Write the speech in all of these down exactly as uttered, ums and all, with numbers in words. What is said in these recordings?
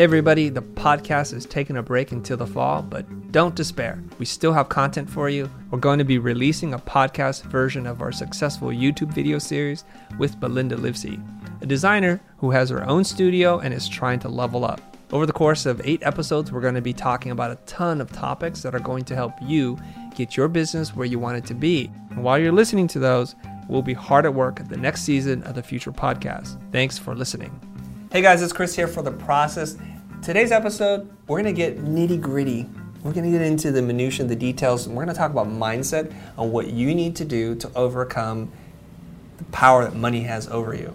Hey everybody, the podcast is taking a break until the fall, but don't despair. We still have content for you. We're going to be releasing a podcast version of our successful YouTube video series with Melinda Livsey, a designer who has her own studio and is trying to level up. Over the course of eight episodes, we're going to be talking about a ton of topics that are going to help you get your business where you want it to be. And while you're listening to those, we'll be hard at work at the next season of The Future podcast. Thanks for listening. Hey guys, it's Chris here for The Process. Today's episode, we're gonna get nitty gritty. We're gonna get into the minutiae, the details, and we're gonna talk about mindset on what you need to do to overcome the power that money has over you.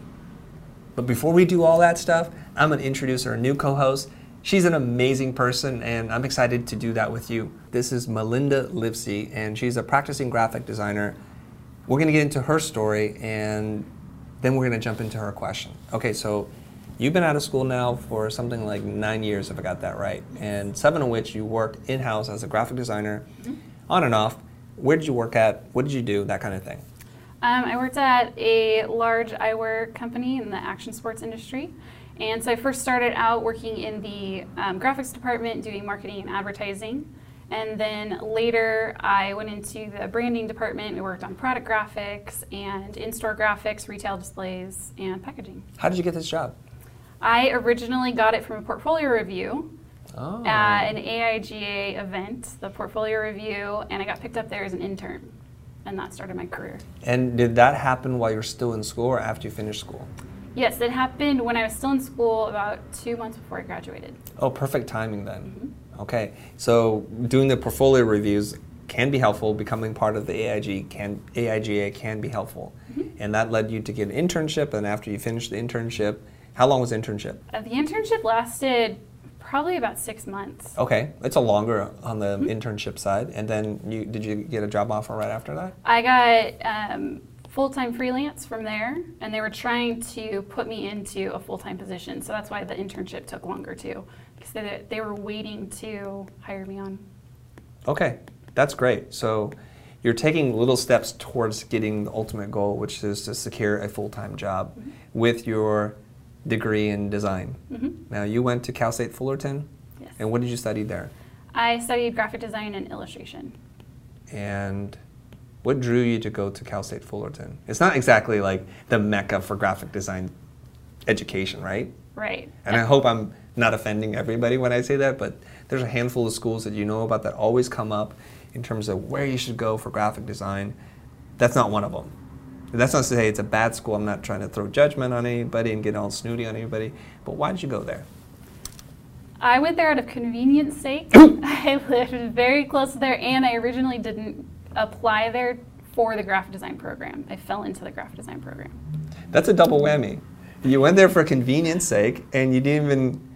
But before we do all that stuff, I'm gonna introduce our new co-host. She's an amazing person, and I'm excited to do that with you. This is Melinda Livsey, and she's a practicing graphic designer. We're gonna get into her story, and then we're gonna jump into her question. Okay, so you've been out of school now for something like nine years, if I got that right, and seven of which you worked in-house as a graphic designer, on and off. Where did you work at? What did you do? That kind of thing. Um, I worked at a large eyewear company in the action sports industry. And so I first started out working in the um, graphics department doing marketing and advertising. And then later I went into the branding department. We worked on product graphics and in-store graphics, retail displays, and packaging. How did you get this job? I originally got it from a portfolio review oh. at an A I G A event, the portfolio review, and I got picked up there as an intern, and that started my career. And did that happen while you were still in school or after you finished school? Yes, it happened when I was still in school about two months before I graduated. Oh, perfect timing then. Mm-hmm. Okay, so doing the portfolio reviews can be helpful, becoming part of the A I G can, A I G A can be helpful. Mm-hmm. And that led you to get an internship, and after you finished the internship, how long was the internship? Uh, the internship lasted probably about six months. Okay, it's a longer on the mm-hmm. internship side. And then you did you get a job offer right after that? I got um, full-time freelance from there, and they were trying to put me into a full-time position. So that's why the internship took longer too, because they, they were waiting to hire me on. Okay, that's great. So you're taking little steps towards getting the ultimate goal, which is to secure a full-time job mm-hmm. with your degree in design. Mm-hmm. Now you went to Cal State Fullerton, yes. And what did you study there? I studied graphic design and illustration. And what drew you to go to Cal State Fullerton? It's not exactly like the mecca for graphic design education, right? Right. And yeah. I hope I'm not offending everybody when I say that, but there's a handful of schools that you know about that always come up in terms of where you should go for graphic design. That's not one of them. That's not to say it's a bad school. I'm not trying to throw judgment on anybody and get all snooty on anybody. But why did you go there? I went there out of convenience sake. I lived very close to there, and I originally didn't apply there for the graphic design program. I fell into the graphic design program. That's a double whammy. You went there for convenience sake, and you didn't even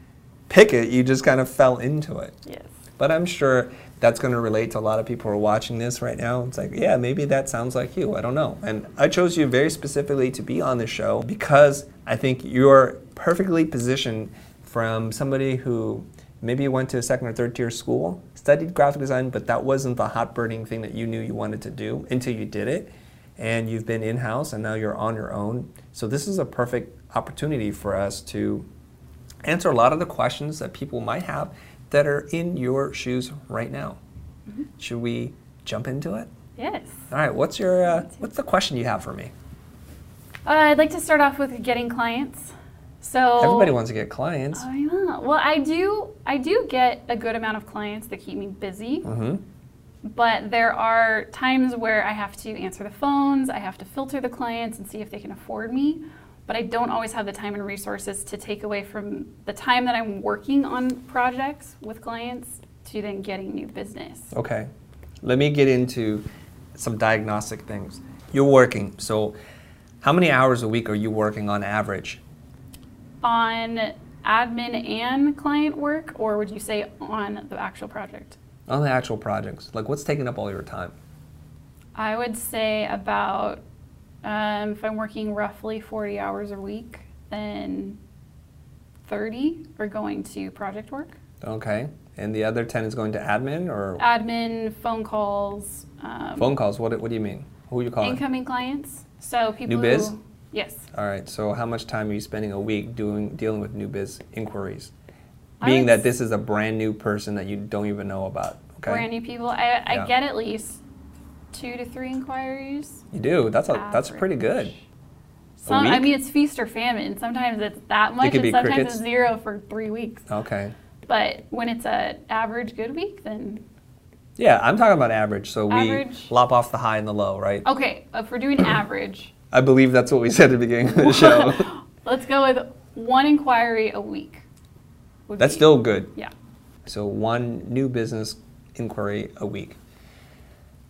pick it. You just kind of fell into it. Yes. But I'm sure that's going to relate to a lot of people who are watching this right now. It's like, yeah, maybe that sounds like you. I don't know. And I chose you very specifically to be on this show because I think you're perfectly positioned from somebody who maybe went to a second or third tier school, studied graphic design, but that wasn't the hot burning thing that you knew you wanted to do until you did it. And you've been in-house and now you're on your own. So this is a perfect opportunity for us to answer a lot of the questions that people might have that are in your shoes right now. Mm-hmm. Should we jump into it? Yes. All right, what's your uh, what's the question you have for me? Uh, I'd like to start off with getting clients. So everybody wants to get clients. Oh, yeah. Well, I do I do get a good amount of clients that keep me busy. Mm-hmm. But there are times where I have to answer the phones, I have to filter the clients and see if they can afford me. But I don't always have the time and resources to take away from the time that I'm working on projects with clients to then getting new business. Okay. Let me get into some diagnostic things. You're working. So how many hours a week are you working on average? On admin and client work, or would you say on the actual project? On the actual projects. Like what's taking up all your time? I would say about Um, if I'm working roughly forty hours a week, then thirty are going to project work. Okay. And the other ten is going to admin or? Admin, phone calls. Um, phone calls? What, what do you mean? Who are you calling? Incoming clients. So people new biz? Who, yes. All right. So how much time are you spending a week doing dealing with new biz inquiries? being that this is a brand new person that you don't even know about. Okay? Brand new people. I, I yeah. get at least two to three inquiries. You do. That's a, that's pretty good. Some, I mean, it's feast or famine. Sometimes it's that much, it and sometimes crickets. It's zero for three weeks. Okay. But when it's an average good week, then... Yeah, I'm talking about average, so average. We lop off the high and the low, right? Okay, if we're doing average... I believe that's what we said at the beginning of the show. Let's go with one inquiry a week. That's be, still good. Yeah. So one new business inquiry a week.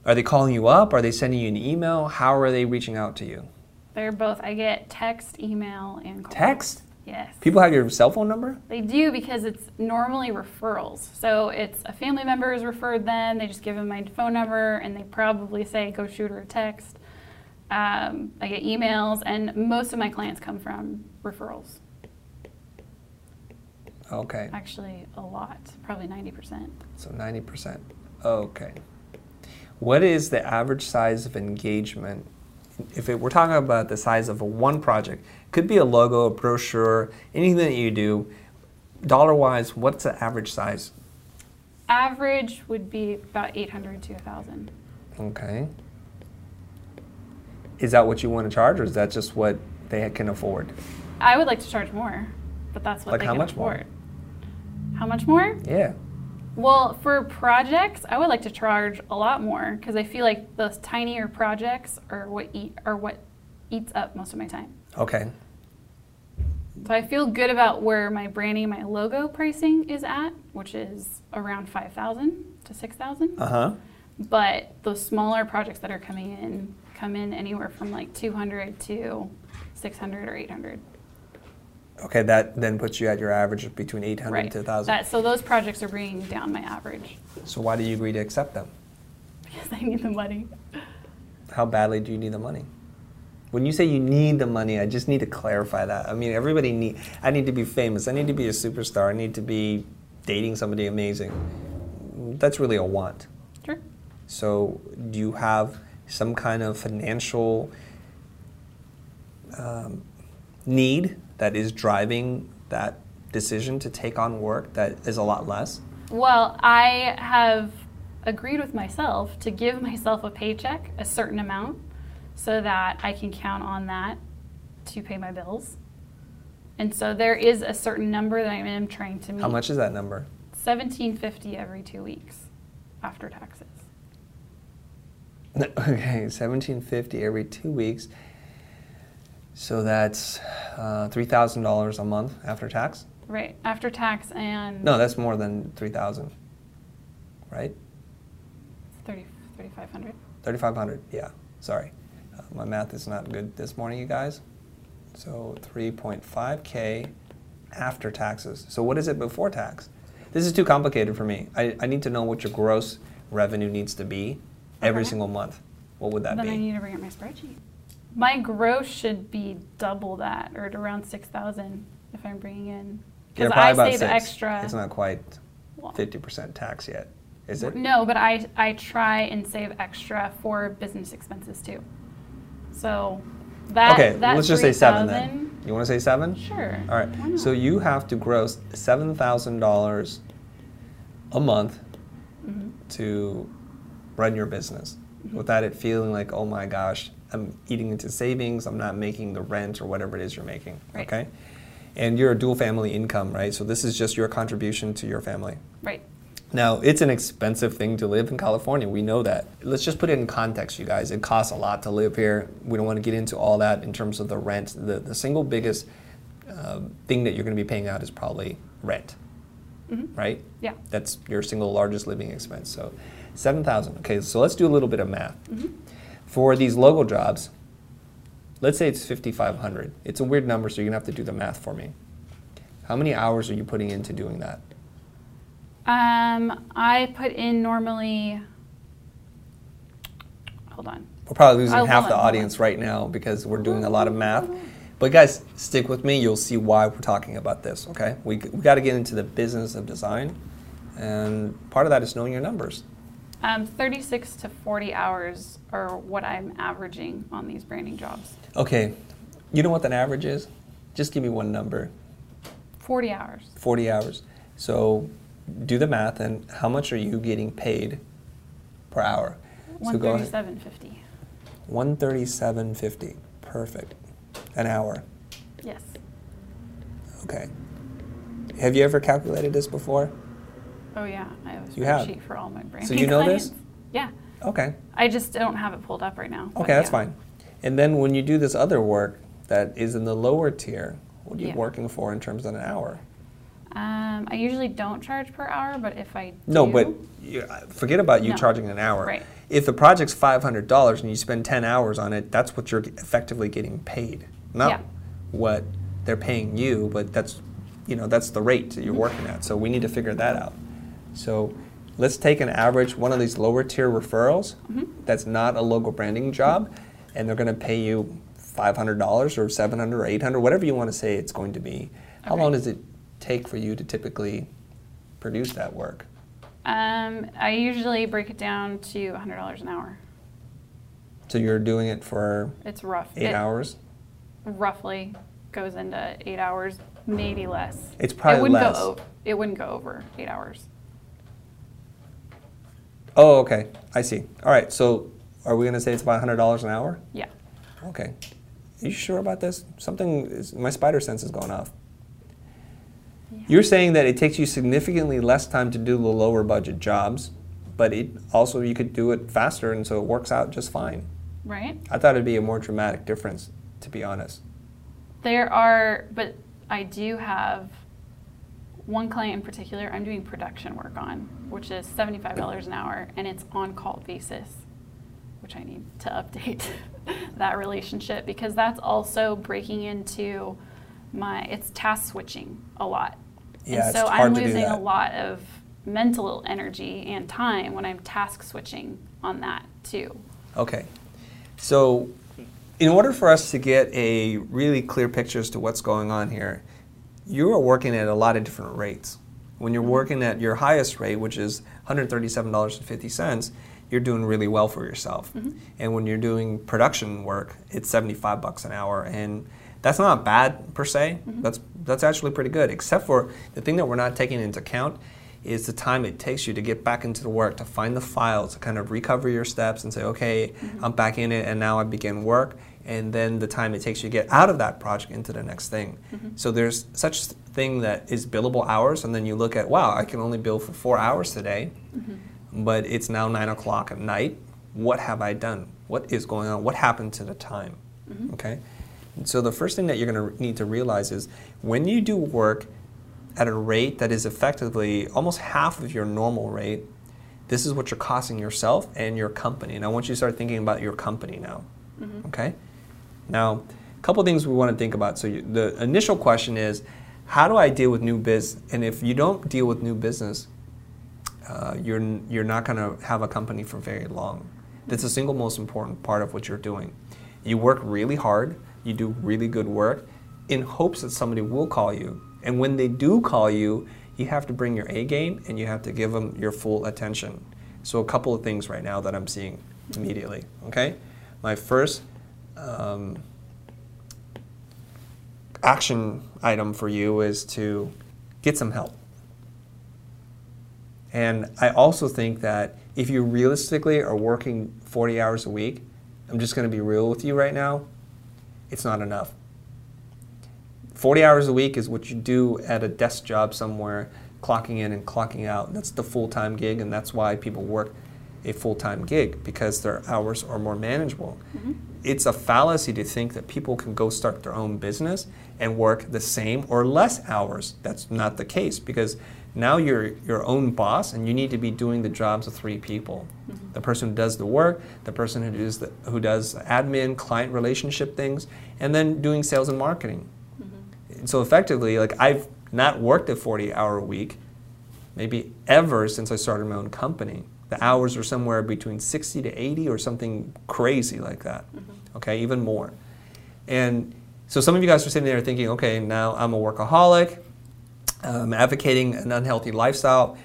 Are they calling you up? Are they sending you an email? How are they reaching out to you? They're both. I get text, email, and calls. Text? Yes. People have your cell phone number? They do, because it's normally referrals. So it's a family member has referred them. They just give them my phone number, and they probably say, go shoot her a text. Um, I get emails, and most of my clients come from referrals. Okay. Actually, a lot. Probably ninety percent. So ninety percent. Okay. What is the average size of engagement? If it, we're talking about the size of a one project, could be a logo, a brochure, anything that you do, dollar-wise, what's the average size? Average would be about eight hundred to one thousand. Okay. Is that what you want to charge, or is that just what they can afford? I would like to charge more, but that's what like they how can much afford. More? How much more? Yeah. Well, for projects, I would like to charge a lot more, because I feel like those tinier projects are what eat are what eats up most of my time. Okay. So I feel good about where my branding, my logo pricing is at, which is around five thousand to six thousand. Uh huh. But those smaller projects that are coming in come in anywhere from like two hundred to six hundred or eight hundred. Okay, that then puts you at your average between eight hundred right. to one thousand. That, so those projects are bringing down my average. So why do you agree to accept them? Because I need the money. How badly do you need the money? When you say you need the money, I just need to clarify that. I mean, everybody need. I need to be famous. I need to be a superstar. I need to be dating somebody amazing. That's really a want. Sure. So do you have some kind of financial um, need that is driving that decision to take on work that is a lot less? Well, I have agreed with myself to give myself a paycheck, a certain amount, so that I can count on that to pay my bills. And so there is a certain number that I am trying to meet. How much is that number? seventeen fifty every two weeks after taxes. Okay, seventeen fifty every two weeks. So that's uh, three thousand dollars a month after tax? Right, after tax and... No, that's more than three thousand dollars, right? thirty-five hundred dollars. thirty-five hundred dollars, yeah, sorry. Uh, my math is not good this morning, you guys. So three point five K after taxes. So what is it before tax? This is too complicated for me. I, I need to know what your gross revenue needs to be every okay. single month. What would that then be? Then I need to bring up my spreadsheet. My gross should be double that, or at around six thousand if I'm bringing in. Because yeah, I save six. Extra. It's not quite fifty percent tax yet, is it? No, but I, I try and save extra for business expenses too. So that okay, that let's just say seven then. You want to say seven? Sure. All right. So you have to gross seven thousand dollars a month mm-hmm. to run your business mm-hmm. without it feeling like, oh my gosh, I'm eating into savings, I'm not making the rent or whatever it is you're making, right. okay? And you're a dual family income, right? So this is just your contribution to your family. Right. Now, it's an expensive thing to live in California, we know that. Let's just put it in context, you guys. It costs a lot to live here. We don't want to get into all that in terms of the rent. The, the single biggest uh, thing that you're going to be paying out is probably rent, mm-hmm. right? Yeah. That's your single largest living expense. So seven thousand dollars, okay, so let's do a little bit of math. Mm-hmm. For these logo jobs, let's say it's fifty-five hundred. It's a weird number, so you're gonna have to do the math for me. How many hours are you putting into doing that? Um, I put in normally, hold on. We're probably losing I'll half the audience right now because we're doing a lot of math. But guys, stick with me. You'll see why we're talking about this, okay? We, we gotta get into the business of design, and part of that is knowing your numbers. Um, thirty-six to forty hours are what I'm averaging on these branding jobs. Okay. You know what that average is? Just give me one number. forty hours. forty hours. So do the math, and how much are you getting paid per hour? one thirty-seven fifty. one thirty-seven fifty. Perfect. An hour. Yes. Okay. Have you ever calculated this before? Oh yeah, I have a spreadsheet for all my brand. So you know clients. This? Yeah. Okay. I just don't have it pulled up right now. Okay, that's yeah. fine. And then when you do this other work that is in the lower tier, what are you yeah. working for in terms of an hour? Um, I usually don't charge per hour, but if I do, no, but you, forget about you no. charging an hour. Right. If the project's five hundred dollars and you spend ten hours on it, that's what you're effectively getting paid. Not yeah. what they're paying you, but that's, you know, that's the rate that you're working at. So we need to figure that out. So let's take an average one of these lower tier referrals mm-hmm. that's not a local branding job, and they're going to pay you five hundred dollars or seven hundred dollars or eight hundred dollars, whatever you want to say it's going to be. How okay. long does it take for you to typically produce that work? Um, I usually break it down to one hundred dollars an hour. So you're doing it for it's rough. eight it hours? Roughly goes into eight hours, maybe less. It's probably it wouldn't less. Go, it wouldn't go over eight hours. Oh, okay. I see. All right. So are we going to say it's about one hundred dollars an hour? Yeah. Okay. Are you sure about this? Something is, my spider sense is going off. Yeah. You're saying that it takes you significantly less time to do the lower budget jobs, but it also you could do it faster, and so it works out just fine. Right. I thought it'd be a more dramatic difference, to be honest. There are, but I do have one client in particular I'm doing production work on, which is seventy-five dollars an hour, and it's on-call basis, which I need to update that relationship, because that's also breaking into my, it's task switching a lot. Yeah, and so it's hard I'm losing to do that. A lot of mental energy and time when I'm task switching on that too. Okay. So in order for us to get a really clear picture as to what's going on here, you are working at a lot of different rates. When you're working at your highest rate, which is one hundred thirty-seven dollars and fifty cents, you're doing really well for yourself. Mm-hmm. And when you're doing production work, it's seventy-five bucks an hour, and that's not bad per se. Mm-hmm. That's that's actually pretty good, except for the thing that we're not taking into account is the time it takes you to get back into the work, to find the files, to kind of recover your steps and say, okay, mm-hmm. I'm back in it and now I begin work, and then the time it takes you to get out of that project into the next thing. Mm-hmm. So there's such thing that is billable hours, and then you look at, wow, I can only bill for four hours today, mm-hmm. but it's now nine o'clock at night. What have I done? What is going on? What happened to the time? Mm-hmm. Okay. So the first thing that you're going to need to realize is when you do work at a rate that is effectively almost half of your normal rate, this is what you're costing yourself and your company. And I want you to start thinking about your company now. Mm-hmm. Okay? Now, a couple things we want to think about. So you, the initial question is, how do I deal with new business? And if you don't deal with new business, uh, you're, you're not going to have a company for very long. That's the single most important part of what you're doing. You work really hard. You do really good work in hopes that somebody will call you. And when they do call you, you have to bring your A game and you have to give them your full attention. So a couple of things right now that I'm seeing immediately, okay? My first um, action item for you is to get some help. And I also think that if you realistically are working forty hours a week, I'm just going to be real with you right now, it's not enough. forty hours a week is what you do at a desk job somewhere, clocking in and clocking out. That's the full-time gig, and that's why people work a full-time gig, because their hours are more manageable. Mm-hmm. It's a fallacy to think that people can go start their own business and work the same or less hours. That's not the case, because now you're your own boss, and you need to be doing the jobs of three people. Mm-hmm. The person who does the work, the person who does, the, who does admin, client relationship things, and then doing sales and marketing. Mm-hmm. And so effectively, like I've not worked a forty-hour week, maybe ever since I started my own company. The hours are somewhere between sixty to eighty or something crazy like that, mm-hmm. okay, even more. And so some of you guys are sitting there thinking, okay, now I'm a workaholic, I'm advocating an unhealthy lifestyle.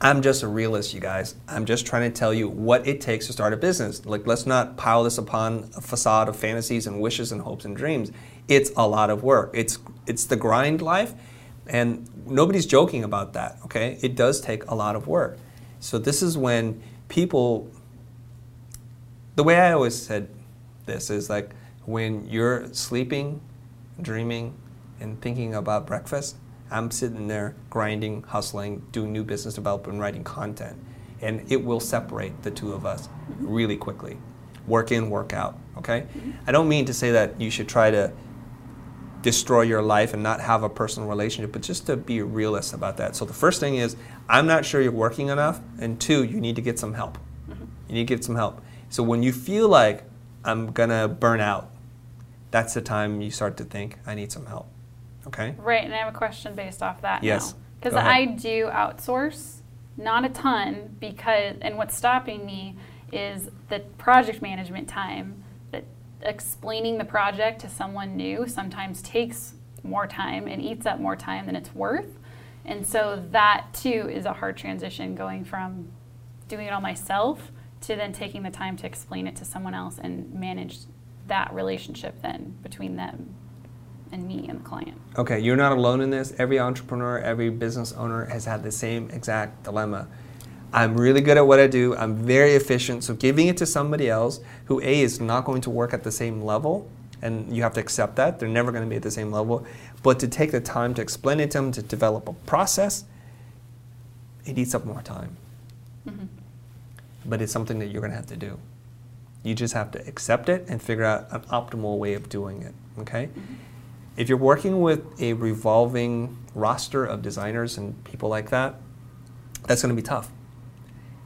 I'm just a realist, you guys. I'm just trying to tell you what it takes to start a business. Like, let's not pile this upon a facade of fantasies and wishes and hopes and dreams. It's a lot of work. It's it's the grind life, and nobody's joking about that, okay? It does take a lot of work. So this is when people, the way I always said this is like when you're sleeping, dreaming, and thinking about breakfast, I'm sitting there grinding, hustling, doing new business development, writing content. And it will separate the two of us really quickly. Work in, work out, okay? I don't mean to say that you should try to destroy your life and not have a personal relationship, but just to be a realist about that. So the first thing is, I'm not sure you're working enough, and two, you need to get some help. You need to get some help. So when you feel like, I'm gonna burn out, that's the time you start to think, I need some help, okay? Right, and I have a question based off that. Yes. Because I do outsource, not a ton, because, and what's stopping me is the project management time. That explaining the project to someone new sometimes takes more time and eats up more time than it's worth. And so that too is a hard transition, going from doing it all myself to then taking the time to explain it to someone else and manage that relationship then between them and me and the client. Okay, you're not alone in this. Every entrepreneur, every business owner has had the same exact dilemma. I'm really good at what I do, I'm very efficient, so giving it to somebody else who A, is not going to work at the same level, and you have to accept that, they're never going to be at the same level, but to take the time to explain it to them, to develop a process, it eats up more time. Mm-hmm. But it's something that you're going to have to do. You just have to accept it and figure out an optimal way of doing it, okay? Mm-hmm. If you're working with a revolving roster of designers and people like that, that's going to be tough.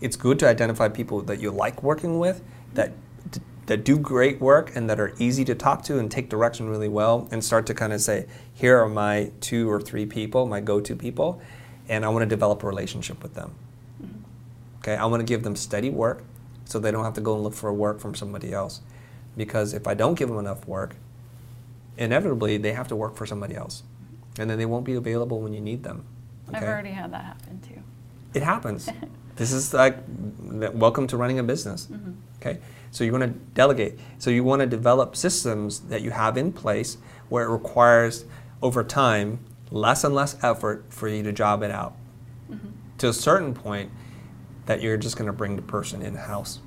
It's good to identify people that you like working with, that that do great work and that are easy to talk to and take direction really well, and start to kind of say, here are my two or three people, my go-to people, and I want to develop a relationship with them. Okay, I want to give them steady work so they don't have to go and look for work from somebody else. Because if I don't give them enough work, inevitably they have to work for somebody else. And then they won't be available when you need them. Okay? I've already had that happen too. It happens. This is like, welcome to running a business. Mm-hmm. Okay, so you want to delegate. So you want to develop systems that you have in place where it requires, over time, less and less effort for you to job it out. Mm-hmm. To a certain point, that you're just going to bring the person in-house.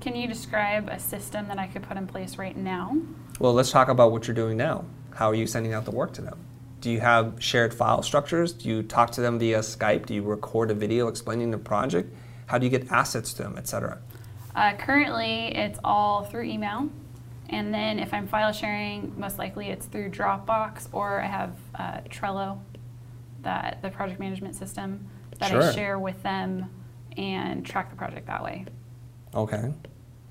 Can you describe a system that I could put in place right now? Well, let's talk about what you're doing now. How are you sending out the work to them? Do you have shared file structures? Do you talk to them via Skype? Do you record a video explaining the project? How do you get assets to them, et cetera? Uh, currently, it's all through email. And then if I'm file sharing, most likely it's through Dropbox, or I have uh, Trello, that, the project management system that sure. I share with them and track the project that way. Okay.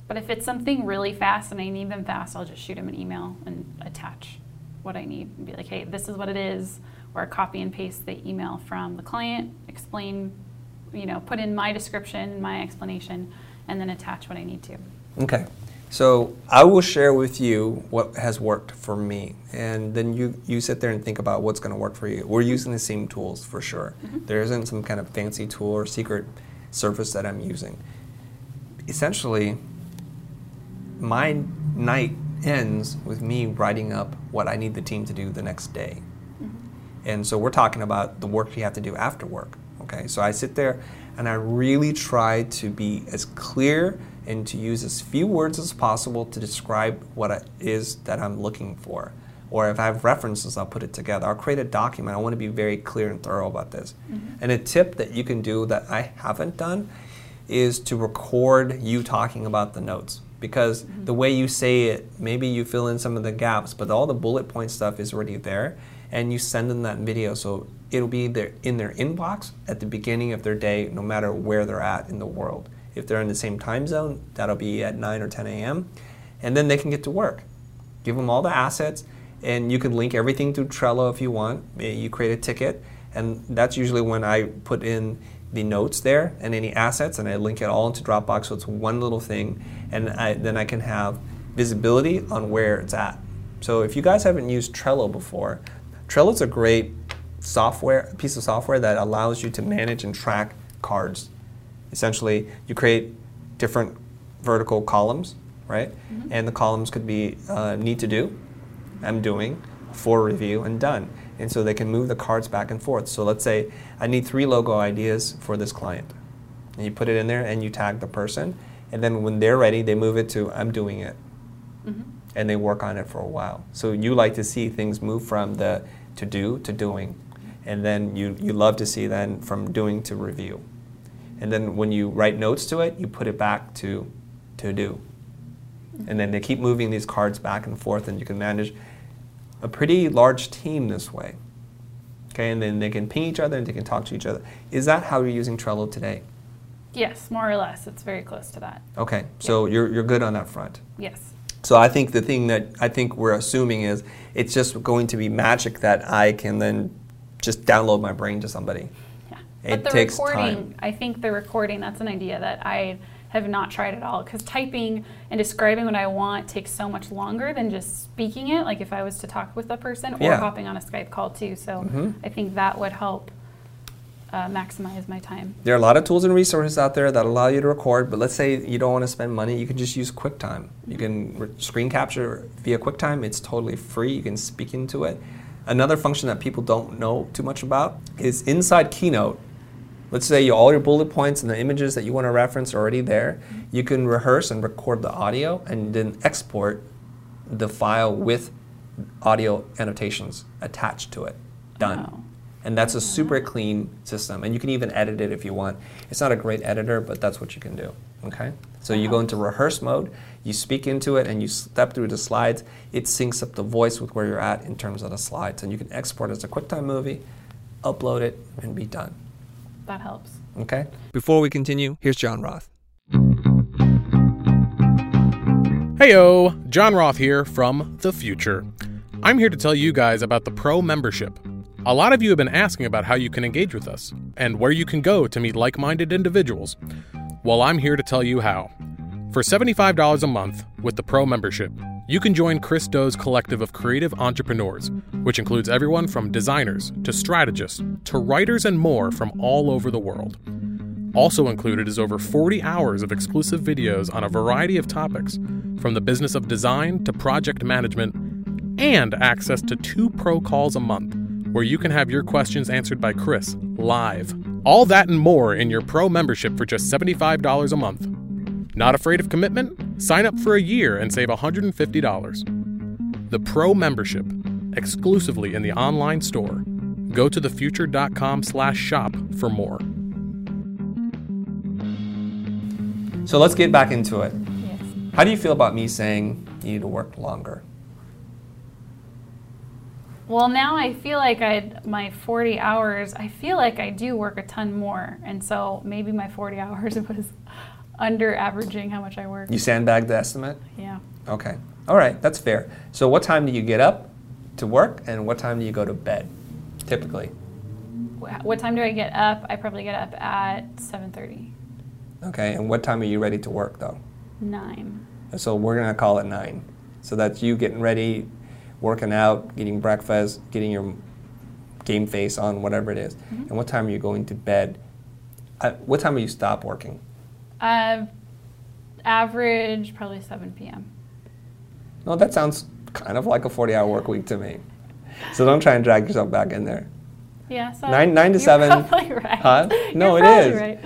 But if it's something really fast and I need them fast, I'll just shoot them an email and attach what I need and be like, hey, this is what it is, or copy and paste the email from the client, explain, you know, put in my description, my explanation, and then attach what I need to. Okay. So I will share with you what has worked for me, and then you, you sit there and think about what's going to work for you. We're using the same tools for sure. Mm-hmm. There isn't some kind of fancy tool or secret service that I'm using. Essentially, my night ends with me writing up what I need the team to do the next day. Mm-hmm. And so we're talking about the work you have to do after work. Okay, so I sit there and I really try to be as clear and to use as few words as possible to describe what it is that I'm looking for. Or if I have references, I'll put it together. I'll create a document. I want to be very clear and thorough about this. Mm-hmm. And a tip that you can do that I haven't done is to record you talking about the notes. Because mm-hmm. the way you say it, maybe you fill in some of the gaps, but all the bullet point stuff is already there, and you send them that video. So it'll be there in their inbox at the beginning of their day, no matter where they're at in the world. If they're in the same time zone, that'll be at nine or ten a m And then they can get to work. Give them all the assets, and you can link everything through Trello if you want. You create a ticket, and that's usually when I put in the notes there and any assets, and I link it all into Dropbox, so it's one little thing, and I, then I can have visibility on where it's at. So if you guys haven't used Trello before, Trello's a great software, piece of software that allows you to manage and track cards. Essentially, you create different vertical columns, right? Mm-hmm. And the columns could be uh, need to do, I'm doing, for review, and done. and so they can move the cards back and forth. So let's say I need three logo ideas for this client, and you put it in there and you tag the person, and then when they're ready they move it to I'm doing it, mm-hmm. and they work on it for a while. So you like to see things move from the to do to doing, and then you, you love to see then from doing to review. And then when you write notes to it, you put it back to to do. Mm-hmm. And then they keep moving these cards back and forth, and you can manage a pretty large team this way. Okay, and then they can ping each other and they can talk to each other. Is that how you're using Trello today? Yes, more or less. It's very close to that. Okay, so yeah. you're, you're good on that front. Yes. So I think the thing that I think we're assuming is it's just going to be magic that I can then just download my brain to somebody. Yeah. It but the takes recording, time. I think the recording, that's an idea that I have not tried at all, because typing and describing what I want takes so much longer than just speaking it, like if I was to talk with a person or yeah. hopping on a Skype call too. So mm-hmm. I think that would help uh, maximize my time. There are a lot of tools and resources out there that allow you to record, but let's say you don't want to spend money, you can just use QuickTime. Mm-hmm. You can screen capture via QuickTime, it's totally free, you can speak into it. Another function that people don't know too much about is inside Keynote. Let's say you, all your bullet points and the images that you want to reference are already there. You can rehearse and record the audio and then export the file with audio annotations attached to it. Done. Wow. And that's a super clean system. And you can even edit it if you want. It's not a great editor, but that's what you can do. Okay? So you go into rehearse mode, you speak into it, and you step through the slides. It syncs up the voice with where you're at in terms of the slides. And you can export as a QuickTime movie, upload it, and be done. That helps. Okay. Before we continue, here's John Roth. Heyo, John Roth here from The Future. I'm here to tell you guys about the Pro membership. A lot of you have been asking about how you can engage with us and where you can go to meet like-minded individuals. Well, I'm here to tell you how. For seventy-five dollars a month with the Pro membership, you can join Chris Doe's collective of creative entrepreneurs, which includes everyone from designers to strategists to writers and more from all over the world. Also included is over forty hours of exclusive videos on a variety of topics, from the business of design to project management, and access to two pro calls a month, where you can have your questions answered by Chris live. All that and more in your pro membership for just seventy-five dollars a month. Not afraid of commitment? Sign up for a year and save one hundred fifty dollars. The Pro membership, exclusively in the online store. Go to thefuture.com slash shop for more. So let's get back into it. Yes. How do you feel about me saying you need to work longer? Well, now I feel like I my forty hours, I feel like I do work a ton more. And so maybe my forty hours was under averaging how much I work. You sandbagged the estimate? Yeah. Okay. All right. That's fair. So what time do you get up to work and what time do you go to bed, typically? What time do I get up? I probably get up at seven thirty. Okay. And what time are you ready to work, though? nine. So we're going to call it nine. So that's you getting ready, working out, getting breakfast, getting your game face on, whatever it is. Mm-hmm. And what time are you going to bed? Uh, what time do you stop working? Uh, average, probably seven p.m. No, that sounds kind of like a forty-hour work week to me. So don't try and drag yourself back in there. Yeah, so nine, nine to you're seven. You're probably right. Huh? No, you're it is. Right.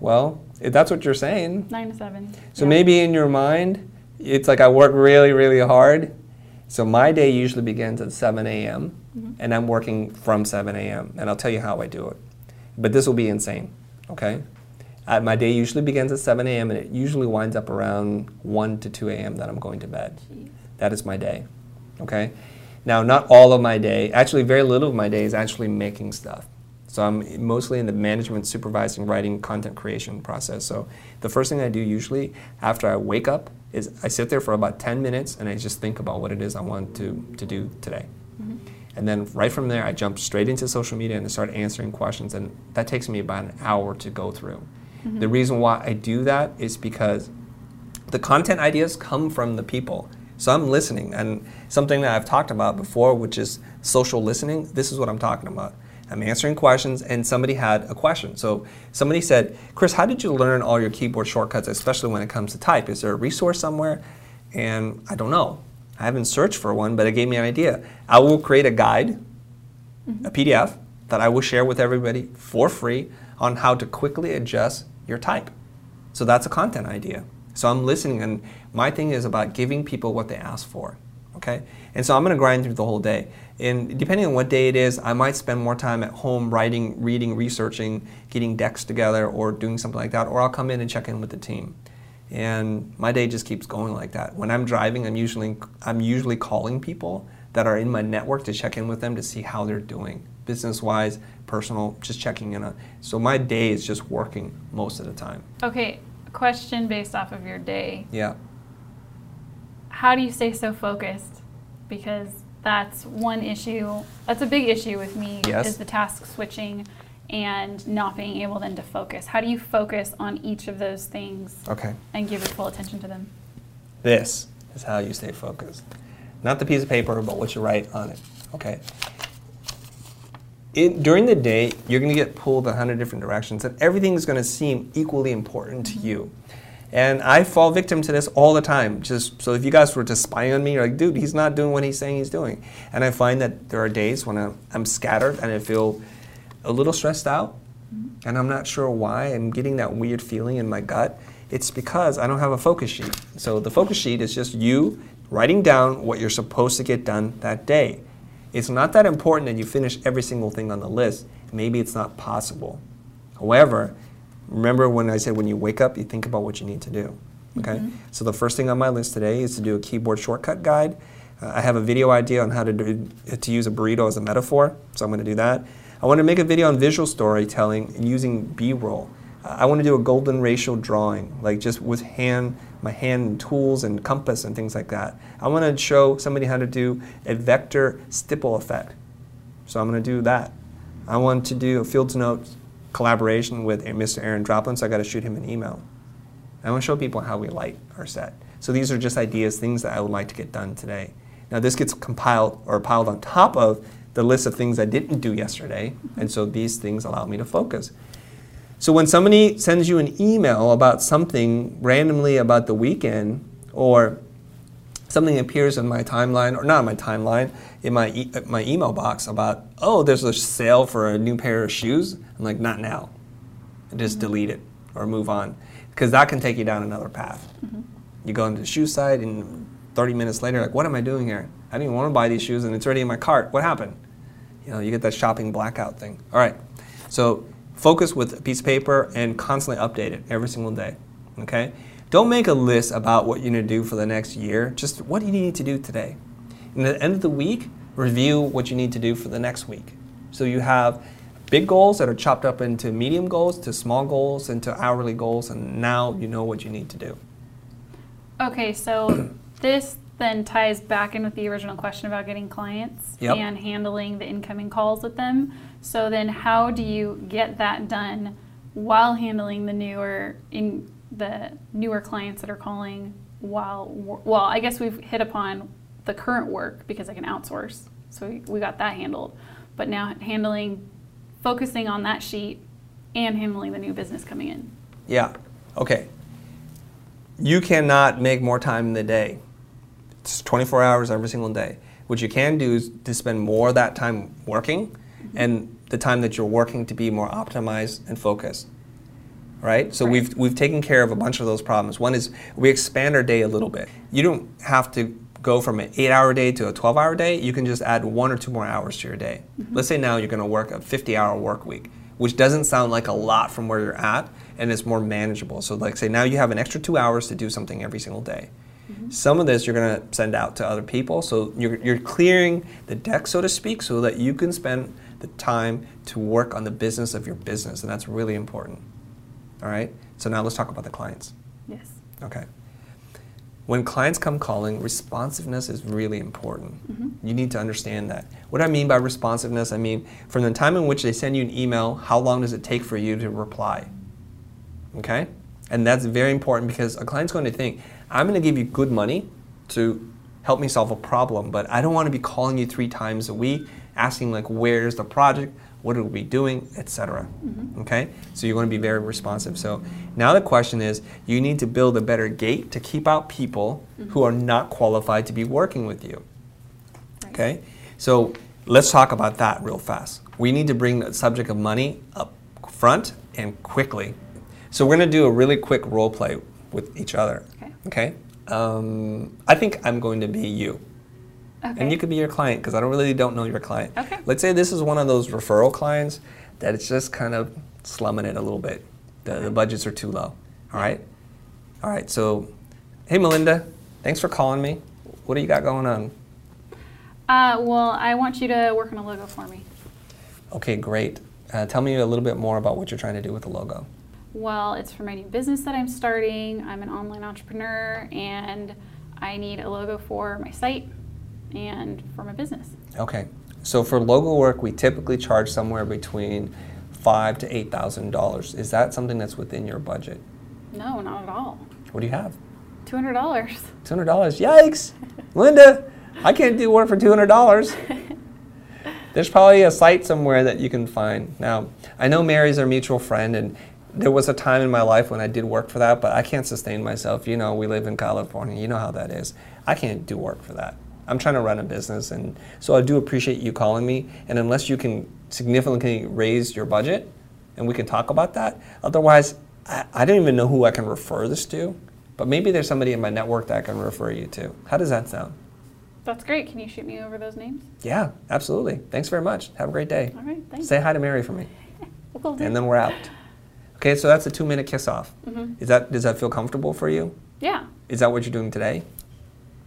Well, if that's what you're saying. Nine to seven. So yeah. Maybe in your mind, it's like I work really, really hard. So my day usually begins at seven a.m. Mm-hmm. And I'm working from seven a.m. And I'll tell you how I do it. But this will be insane, okay? Uh, my day usually begins at seven a.m. and it usually winds up around one to two a.m. that I'm going to bed. Jeez. That is my day, okay? Now, not all of my day, actually very little of my day is actually making stuff. So I'm mostly in the management, supervising, writing, content creation process. So the first thing I do usually after I wake up is I sit there for about ten minutes and I just think about what it is I want to, to do today. Mm-hmm. And then right from there, I jump straight into social media and I start answering questions, and that takes me about an hour to go through. Mm-hmm. The reason why I do that is because the content ideas come from the people. So I'm listening, and something that I've talked about before, which is social listening, this is what I'm talking about. I'm answering questions, and somebody had a question. So somebody said, Chris, how did you learn all your keyboard shortcuts, especially when it comes to type? Is there a resource somewhere? And I don't know. I haven't searched for one, but it gave me an idea. I will create a guide mm-hmm. a P D F that I will share with everybody for free on how to quickly adjust your type. So that's a content idea. So I'm listening, and my thing is about giving people what they ask for. Okay? And so I'm going to grind through the whole day. And depending on what day it is, I might spend more time at home writing, reading, researching, getting decks together, or doing something like that, or I'll come in and check in with the team. And my day just keeps going like that. When I'm driving, I'm usually, I'm usually calling people that are in my network to check in with them to see how they're doing, business-wise, personal, just checking in on. So my day is just working most of the time. Okay, question based off of your day. Yeah. How do you stay so focused? Because that's one issue, that's a big issue with me, yes. is the task switching and not being able then to focus. How do you focus on each of those things okay. and give your full attention to them? This is how you stay focused. Not the piece of paper, but what you write on it. Okay. It, during the day, you're going to get pulled a hundred different directions, and everything is going to seem equally important mm-hmm. to you. And I fall victim to this all the time. Just so if you guys were to spy on me, you're like, dude, he's not doing what he's saying he's doing. And I find that there are days when I'm, I'm scattered and I feel a little stressed out, mm-hmm. and I'm not sure why. I'm getting that weird feeling in my gut. It's because I don't have a focus sheet. So the focus sheet is just you writing down what you're supposed to get done that day. It's not that important that you finish every single thing on the list. Maybe it's not possible. However, remember when I said when you wake up, you think about what you need to do. Okay. Mm-hmm. So the first thing on my list today is to do a keyboard shortcut guide. Uh, I have a video idea on how to, do, to use a burrito as a metaphor, so I'm going to do that. I want to make a video on visual storytelling and using B-roll. Uh, I want to do a golden ratio drawing, like just with hand, my hand tools and compass and things like that. I want to show somebody how to do a vector stipple effect, so I'm going to do that. I want to do a Field Notes collaboration with Mister Aaron Droplin, so I got to shoot him an email. I want to show people how we light our set. So these are just ideas, things that I would like to get done today. Now this gets compiled or piled on top of the list of things I didn't do yesterday, and so these things allow me to focus. So when somebody sends you an email about something randomly about the weekend, or something appears in my timeline, or not in my timeline, in my e my email box about, oh, there's a sale for a new pair of shoes, I'm like, not now. And just mm-hmm. delete it or move on, because that can take you down another path. Mm-hmm. You go into the shoe site, and thirty minutes later, like, what am I doing here? I didn't want to buy these shoes, and it's already in my cart. What happened? You know, you get that shopping blackout thing. All right, so focus with a piece of paper and constantly update it every single day, okay? Don't make a list about what you're going to do for the next year. Just what do you need to do today? And at the end of the week, review what you need to do for the next week. So you have big goals that are chopped up into medium goals, to small goals, into hourly goals, and now you know what you need to do. Okay, so this then ties back in with the original question about getting clients yep. and handling the incoming calls with them. So then how do you get that done while handling the newer in the newer clients that are calling while, well, I guess we've hit upon the current work because I can outsource. So we, we got that handled. But now handling, focusing on that sheet and handling the new business coming in. Yeah, okay. You cannot make more time in the day. It's twenty-four hours every single day. What you can do is to spend more of that time working mm-hmm. and the time that you're working to be more optimized and focused. Right? So right. we've we've taken care of a bunch of those problems. One is we expand our day a little bit. You don't have to go from an eight hour day to a twelve hour day. You can just add one or two more hours to your day. Mm-hmm. Let's say now you're going to work a fifty hour work week, which doesn't sound like a lot from where you're at, and it's more manageable. So like say now you have an extra two hours to do something every single day. Mm-hmm. Some of this you're going to send out to other people, so you're, you're clearing the deck, so to speak, so that you can spend the time to work on the business of your business, and that's really important. All right, so now let's talk about the clients. Yes. Okay. When clients come calling, responsiveness is really important. Mm-hmm. You need to understand that. What I mean by responsiveness, I mean from the time in which they send you an email, how long does it take for you to reply? Okay? And that's very important because a client's going to think, I'm going to give you good money to help me solve a problem, but I don't want to be calling you three times a week, asking like, where's the project? What are we doing, et cetera. Mm-hmm. Okay, so you want to be very responsive. So now the question is, you need to build a better gate to keep out people mm-hmm. who are not qualified to be working with you. Right. Okay, so Let's talk about that real fast. We need to bring the subject of money up front and quickly. So we're going to do a really quick role play with each other. Okay. Okay? Um, I think I'm going to be you. Okay. And you could be your client because I don't really don't know your client. Okay. Let's say this is one of those referral clients that it's just kind of slumming it a little bit. The, okay. the budgets are too low. All right? All right. So, hey, Melinda, thanks for calling me. What do you got going on? Uh, well, I want you to work on a logo for me. Okay, great. Uh, tell me a little bit more about what you're trying to do with the logo. Well, it's for my new business that I'm starting. I'm an online entrepreneur, and I need a logo for my site and for my business. Okay. So for logo work, we typically charge somewhere between five to eight thousand dollars. Is that something that's within your budget? No, not at all. What do you have? Two hundred dollars. Two hundred dollars. Yikes, Linda. I can't do work for two hundred dollars. There's probably a site somewhere that you can find. Now, I know Mary's our mutual friend, and there was a time in my life when I did work for that, but I can't sustain myself. You know, we live in California. You know how that is. I can't do work for that. I'm trying to run a business, and so I do appreciate you calling me, and unless you can significantly raise your budget, and we can talk about that, otherwise, I, I don't even know who I can refer this to, but maybe there's somebody in my network that I can refer you to. How does that sound? That's great. Can you shoot me over those names? Yeah, absolutely. Thanks very much. Have a great day. All right, thanks. Say hi to Mary for me. We'll do. And then we're out. Okay, so that's a two-minute kiss-off. Mm-hmm. Is that, does that feel comfortable for you? Yeah. Is that what you're doing today?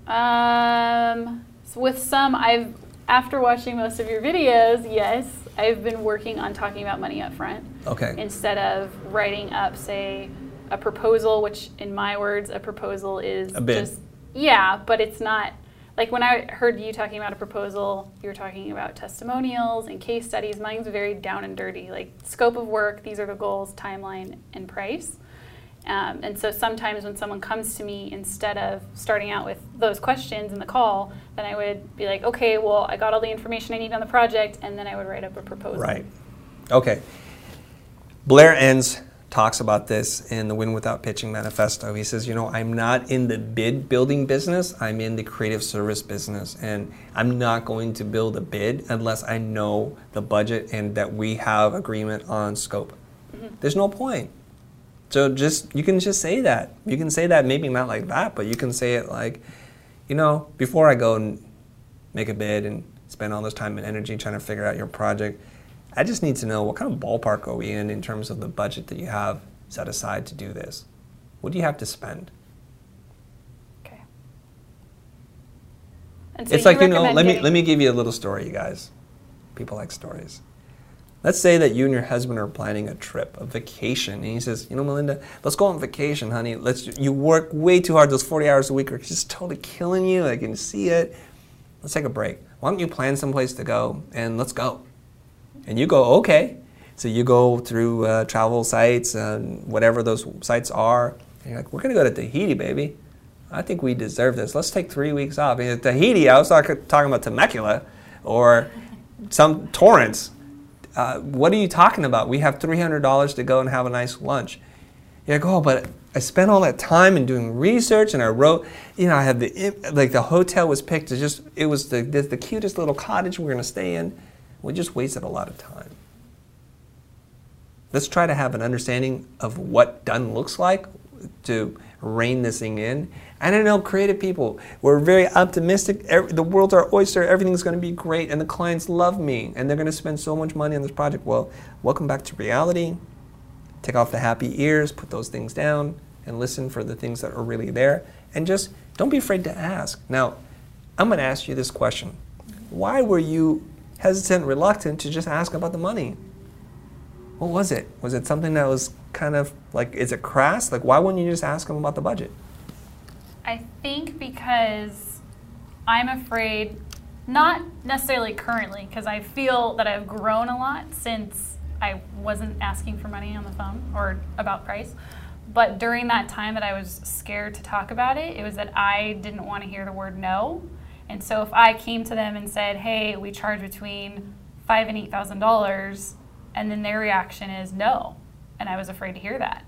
Um, so with some, I've after watching most of your videos, yes, I've been working on talking about money up front. Okay. Instead of writing up, say, a proposal, which in my words, a proposal is a bid. Just, yeah, but it's not. Like when I heard you talking about a proposal, you were talking about testimonials and case studies. Mine's very down and dirty, like scope of work, these are the goals, timeline, and price. Um, and so sometimes when someone comes to me, instead of starting out with those questions in the call, then I would be like, okay, well, I got all the information I need on the project, and then I would write up a proposal. Right. Okay. Blair Enns talks about this in the Win Without Pitching Manifesto. He says, you know, I'm not in the bid building business, I'm in the creative service business, and I'm not going to build a bid unless I know the budget and that we have agreement on scope. Mm-hmm. There's no point. So just, you can just say that. You can say that, maybe not like that, but you can say it like, you know, before I go and make a bid and spend all this time and energy trying to figure out your project, I just need to know what kind of ballpark are we in in terms of the budget that you have set aside to do this. What do you have to spend? Okay. And so it's like, you know, let me let me give you a little story, you guys. People like stories. Let's say that you and your husband are planning a trip, a vacation, and he says, you know, Melinda, let's go on vacation, honey. Let's. You work way too hard. Those forty hours a week are just totally killing you. I can see it. Let's take a break. Why don't you plan someplace to go, and let's go. And you go, okay. So you go through uh, travel sites, and whatever those sites are. And you're like, we're going to go to Tahiti, baby. I think we deserve this. Let's take three weeks off. And Tahiti, I was talk- talking about Temecula or some Torrance. Uh, what are you talking about? We have three hundred dollars to go and have a nice lunch. You're like, oh, but I spent all that time in doing research, and I wrote, you know, I had the, like the hotel was picked. It's just, it was the, the, the cutest little cottage we were going to stay in. We just wasted a lot of time. Let's try to have an understanding of what done looks like to rein this thing in. And I know creative people, we're very optimistic. Every, the world's our oyster. Everything's going to be great. And the clients love me. And they're going to spend so much money on this project. Well, welcome back to reality. Take off the happy ears. Put those things down. And listen for the things that are really there. And just don't be afraid to ask. Now, I'm going to ask you this question. Why were you hesitant, reluctant to just ask about the money? What was it? Was it something that was kind of like, is it crass? Like, why wouldn't you just ask them about the budget? I think because I'm afraid, not necessarily currently, because I feel that I've grown a lot since I wasn't asking for money on the phone or about price. But during that time that I was scared to talk about it, it was that I didn't want to hear the word no. And so if I came to them and said, hey, we charge between five and eight thousand dollars, and then their reaction is no, and I was afraid to hear that.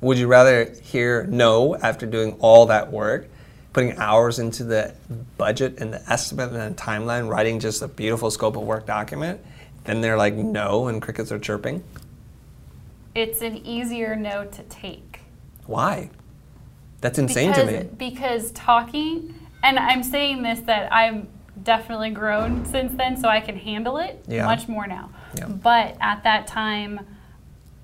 Would you rather hear no after doing all that work putting hours into the budget and the estimate and the timeline, writing just a beautiful scope of work document, then they're like no and crickets are chirping? It's an easier no to take. Why? That's insane because, to me. Because talking, and I'm saying this that I'm definitely grown since then, so I can handle it yeah. much more now. Yeah. But at that time,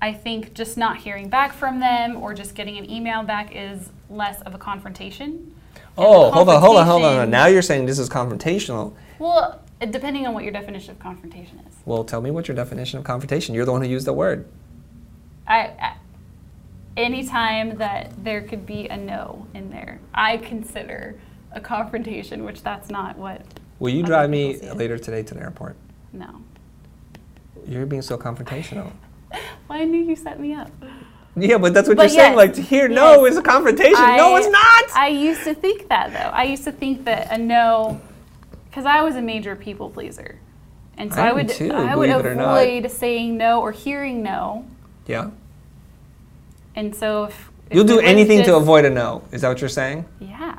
I think just not hearing back from them or just getting an email back is less of a confrontation. Oh, confrontation, hold on, hold on, hold on. Now you're saying this is confrontational. Well, depending on what your definition of confrontation is. Well, tell me what your definition of confrontation. You're the one who used the word. I, I any time that there could be a no in there, I consider a confrontation, which that's not what. Will you drive me later today to the airport? No. You're being so confrontational. Well, I knew you set me up. Yeah, but that's what but you're yes, saying. Like, to hear yes, no is a confrontation. I, no, it's not. I used to think that, though. I used to think that a no, because I was a major people pleaser. And so I, I would too, I would avoid saying no or hearing no. Yeah. And so if, if you'll do anything just, to avoid a no. Is that what you're saying? Yeah.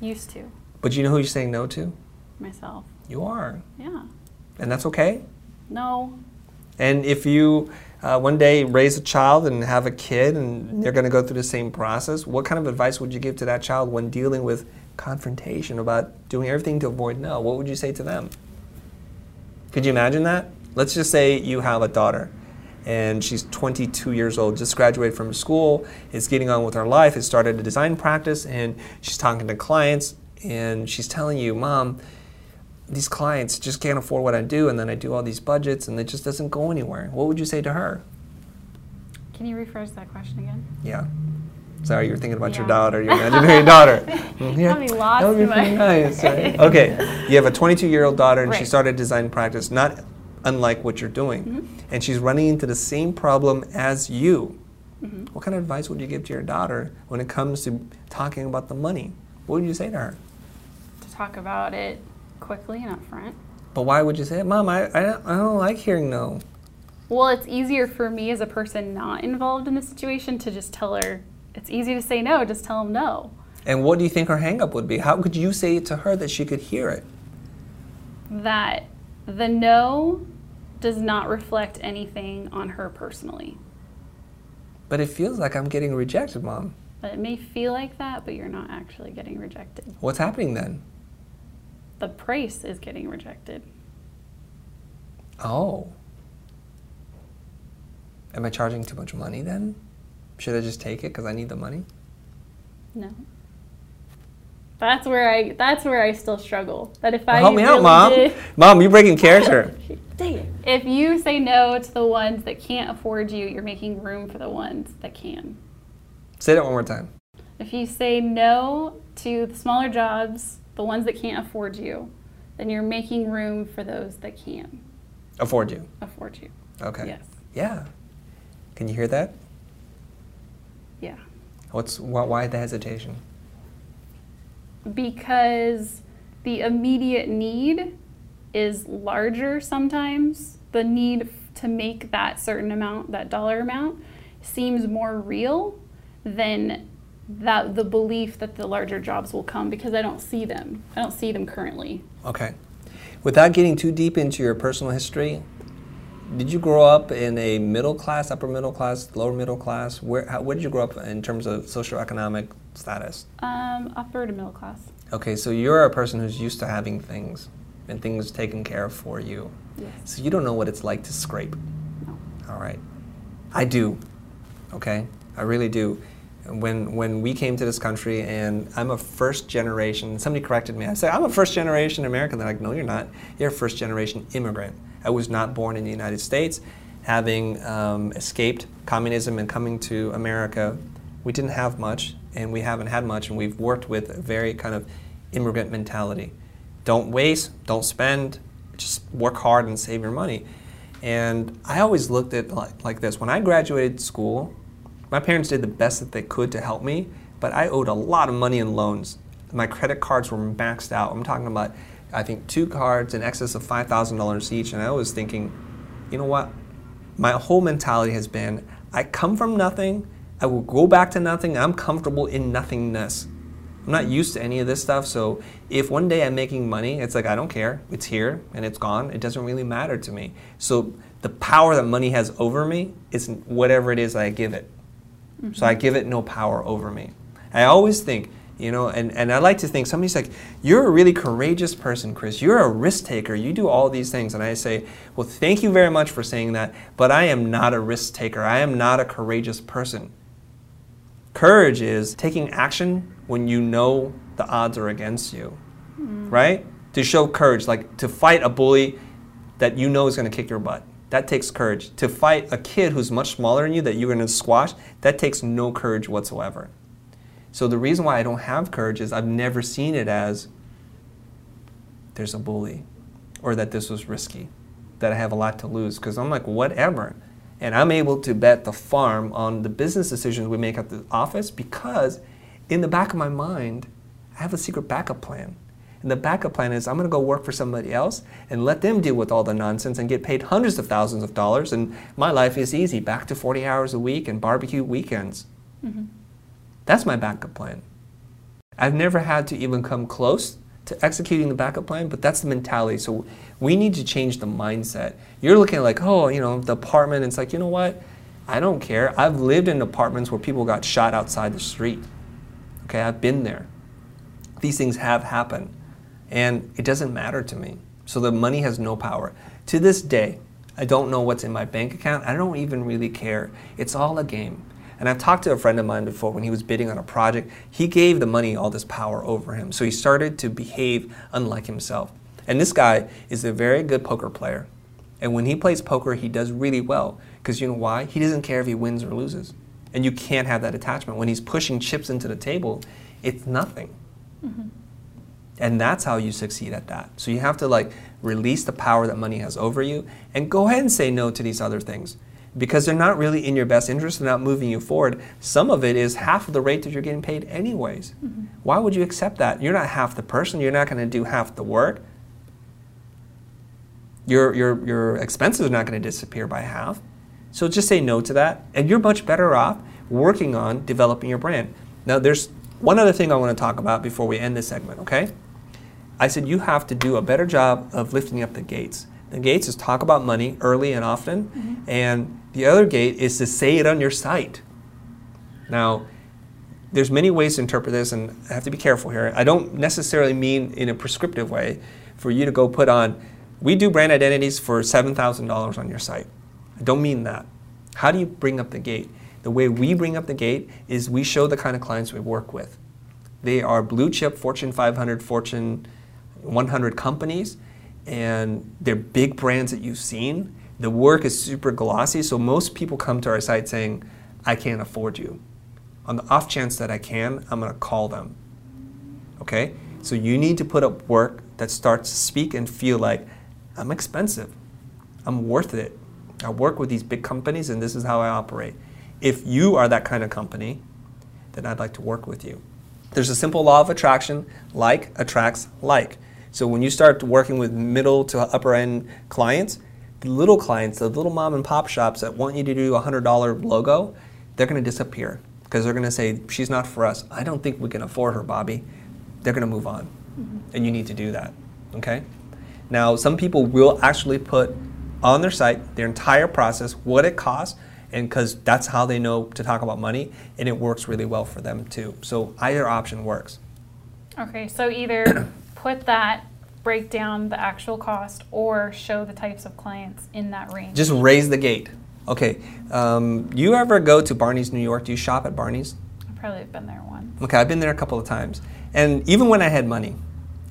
Used to. But you know who you're saying no to? Myself. You are. Yeah. And that's okay? No. And if you uh, one day raise a child and have a kid and they're going to go through the same process, what kind of advice would you give to that child when dealing with confrontation about doing everything to avoid no? What would you say to them? Could you imagine that? Let's just say you have a daughter and she's twenty-two years old, just graduated from school, is getting on with her life, has started a design practice, and she's talking to clients and she's telling you, Mom, these clients just can't afford what I do, and then I do all these budgets, and it just doesn't go anywhere. What would you say to her? Can you rephrase that question again? Yeah. Sorry, you were thinking about yeah. your daughter, your imaginary daughter. Yeah. That'd be lost. That would be pretty nice. Right? Okay. You have a twenty-two-year-old daughter, and right. she started design practice, not unlike what you're doing. Mm-hmm. And she's running into the same problem as you. Mm-hmm. What kind of advice would you give to your daughter when it comes to talking about the money? What would you say to her? To talk about it quickly and up front. But why would you say it? Mom, I, I, don't, I don't like hearing no. Well, it's easier for me as a person not involved in the situation to just tell her, it's easy to say no, just tell them no. And what do you think her hang-up would be? How could you say it to her that she could hear it? That the no does not reflect anything on her personally. But it feels like I'm getting rejected, Mom. But it may feel like that, but you're not actually getting rejected. What's happening then? The price is getting rejected. Oh. Am I charging too much money then? Should I just take it because I need the money? No. That's where I that's where I still struggle. That if well, I help me really out, Mom. Did, Mom, you're breaking character. Dang it. If you say no to the ones that can't afford you, you're making room for the ones that can. Say that one more time. If you say no to the smaller jobs, the ones that can't afford you, then you're making room for those that can. Afford you? Afford you. Okay. Yes. Yeah. Can you hear that? Yeah. What's why, why the hesitation? Because the immediate need is larger sometimes. The need to make that certain amount, that dollar amount, seems more real than that the belief that the larger jobs will come, because I don't see them. I don't see them currently. Okay. Without getting too deep into your personal history, did you grow up in a middle class, upper middle class, lower middle class? Where, how, where did you grow up in terms of socioeconomic status? Um, upper to middle class. Okay, so you're a person who's used to having things and things taken care of for you. Yes. So you don't know what it's like to scrape. No. All right. I do. Okay? I really do. When when we came to this country, and I'm a first generation, somebody corrected me. I said, I'm a first generation American. They're like, no, you're not. You're a first generation immigrant. I was not born in the United States. Having um, escaped communism and coming to America, we didn't have much, and we haven't had much, and we've worked with a very kind of immigrant mentality. Don't waste, don't spend, just work hard and save your money. And I always looked at it like, like this. When I graduated school, my parents did the best that they could to help me, but I owed a lot of money in loans. My credit cards were maxed out. I'm talking about, I think, two cards in excess of five thousand dollars each, and I was thinking, you know what? My whole mentality has been, I come from nothing, I will go back to nothing, I'm comfortable in nothingness. I'm not used to any of this stuff, so if one day I'm making money, it's like I don't care. It's here and it's gone. It doesn't really matter to me. So the power that money has over me is whatever it is I give it. Mm-hmm. So I give it no power over me. I always think, you know, and, and I like to think, somebody's like, you're a really courageous person, Chris. You're a risk taker. You do all these things. And I say, well, thank you very much for saying that, but I am not a risk taker. I am not a courageous person. Courage is taking action when you know the odds are against you, mm. right? To show courage, like to fight a bully that you know is going to kick your butt. That takes courage. To fight a kid who's much smaller than you that you're going to squash, that takes no courage whatsoever. So the reason why I don't have courage is I've never seen it as there's a bully or that this was risky, that I have a lot to lose, because I'm like, whatever. And I'm able to bet the farm on the business decisions we make at the office because in the back of my mind, I have a secret backup plan. And the backup plan is I'm going to go work for somebody else and let them deal with all the nonsense and get paid hundreds of thousands of dollars. And my life is easy, back to forty hours a week and barbecue weekends. Mm-hmm. That's my backup plan. I've never had to even come close to executing the backup plan, but that's the mentality. So we need to change the mindset. You're looking at like, oh, you know, the apartment. It's like, you know what? I don't care. I've lived in apartments where people got shot outside the street. Okay, I've been there. These things have happened. And it doesn't matter to me. So the money has no power. To this day, I don't know what's in my bank account. I don't even really care. It's all a game. And I've talked to a friend of mine before when he was bidding on a project. He gave the money all this power over him. So he started to behave unlike himself. And this guy is a very good poker player. And when he plays poker, he does really well. Because you know why? He doesn't care if he wins or loses. And you can't have that attachment. When he's pushing chips into the table, it's nothing. Mm-hmm. And that's how you succeed at that. So you have to like release the power that money has over you and go ahead and say no to these other things, because they're not really in your best interest. They're not moving you forward. Some of it is half of the rate that you're getting paid anyways. Mm-hmm. Why would you accept that? You're not half the person. You're not going to do half the work. Your, your, your expenses are not going to disappear by half. So just say no to that, and you're much better off working on developing your brand. Now, there's one other thing I want to talk about before we end this segment, okay? I said you have to do a better job of lifting up the gates. The gates is talk about money early and often, mm-hmm. and the other gate is to say it on your site. Now, there's many ways to interpret this, and I have to be careful here. I don't necessarily mean in a prescriptive way for you to go put on, we do brand identities for seven thousand dollars on your site. I don't mean that. How do you bring up the gate? The way we bring up the gate is we show the kind of clients we work with. They are blue chip Fortune five hundred, Fortune one hundred companies, and they're big brands that you've seen. The work is super glossy, so most people come to our site saying, I can't afford you. On the off chance that I can, I'm going to call them. Okay? So you need to put up work that starts to speak and feel like, I'm expensive. I'm worth it. I work with these big companies, and this is how I operate. If you are that kind of company, then I'd like to work with you. There's a simple law of attraction, like attracts like. So when you start working with middle to upper end clients, the little clients, the little mom and pop shops that want you to do a one hundred dollar logo, they're going to disappear because they're going to say, she's not for us. I don't think we can afford her, Bobby. They're going to move on, mm-hmm. and you need to do that, okay? Now, some people will actually put on their site their entire process, what it costs, and because that's how they know to talk about money, and it works really well for them too. So either option works. Okay, so either put that, break down the actual cost, or show the types of clients in that range. Just raise the gate. Okay, um, you ever go to Barney's New York? Do you shop at Barney's? I've probably been there once. Okay, I've been there a couple of times. And even when I had money,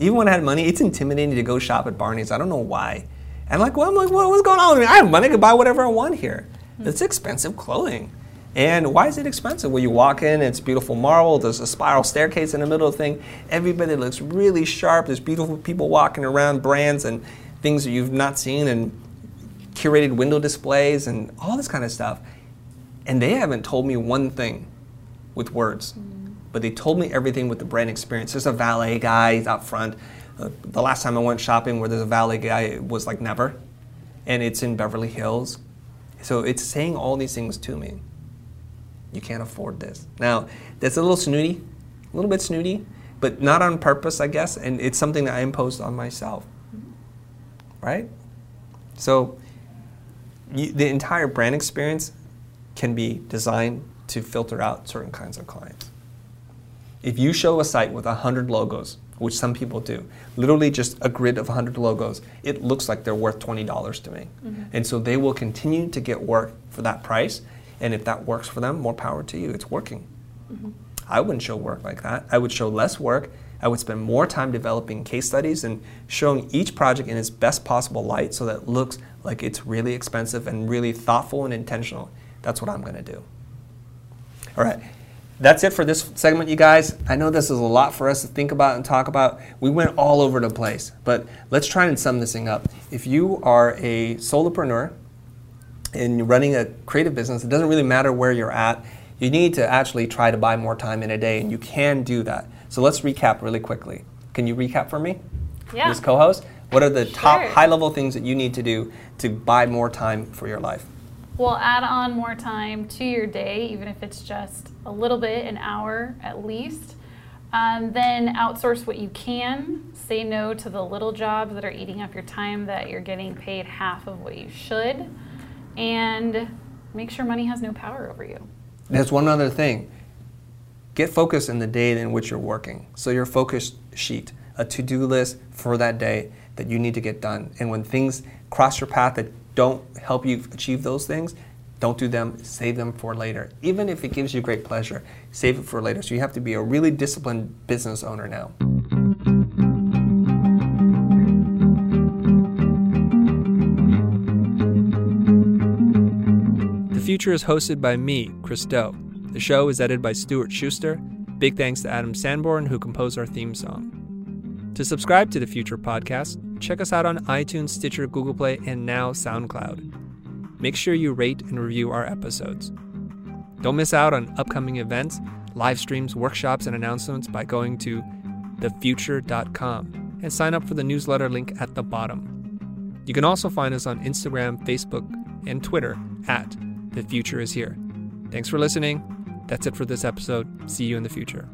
even when I had money, it's intimidating to go shop at Barney's. I don't know why. And like, well, I'm like, well, what's going on with me? I have money to buy whatever I want here. Mm-hmm. It's expensive clothing. And why is it expensive? Well, you walk in, it's beautiful marble, there's a spiral staircase in the middle of the thing, everybody looks really sharp, there's beautiful people walking around, brands and things that you've not seen, and curated window displays and all this kind of stuff. And they haven't told me one thing with words, mm-hmm. but they told me everything with the brand experience. There's a valet guy, he's out front. Uh, the last time I went shopping where there's a valet guy, it was like never, and it's in Beverly Hills. So it's saying all these things to me. You can't afford this. Now, that's a little snooty, a little bit snooty, but not on purpose, I guess, and it's something that I imposed on myself, right? So you, the entire brand experience can be designed to filter out certain kinds of clients. If you show a site with one hundred logos, which some people do, literally just a grid of one hundred logos, it looks like they're worth twenty dollars to me. Mm-hmm. And so they will continue to get work for that price, and if that works for them, more power to you. It's working. Mm-hmm. I wouldn't show work like that. I would show less work. I would spend more time developing case studies and showing each project in its best possible light so that it looks like it's really expensive and really thoughtful and intentional. That's what I'm going to do. All right. That's it for this segment, you guys. I know this is a lot for us to think about and talk about. We went all over the place, but let's try and sum this thing up. If you are a solopreneur and you're running a creative business, it doesn't really matter where you're at. You need to actually try to buy more time in a day, and you can do that. So let's recap really quickly. Can you recap for me? Yeah. This co-host? What are the sure. top high-level things that you need to do to buy more time for your life? Well, add on more time to your day, even if it's just a little bit, an hour at least. Um, then outsource what you can. Say no to the little jobs that are eating up your time that you're getting paid half of what you should. And make sure money has no power over you. There's one other thing. Get focused in the day in which you're working. So your focus sheet, a to-do list for that day that you need to get done. And when things cross your path that don't help you achieve those things, don't do them, save them for later. Even if it gives you great pleasure, save it for later. So you have to be a really disciplined business owner now. The Future is hosted by me, Chris Doe. The show is edited by Stuart Schuster. Big thanks to Adam Sanborn, who composed our theme song. To subscribe to The Future podcast, check us out on iTunes, Stitcher, Google Play, and now SoundCloud. Make sure you rate and review our episodes. Don't miss out on upcoming events, live streams, workshops, and announcements by going to the future dot com and sign up for the newsletter link at the bottom. You can also find us on Instagram, Facebook, and Twitter at The Future is Here. Thanks for listening. That's it for this episode. See you in the future.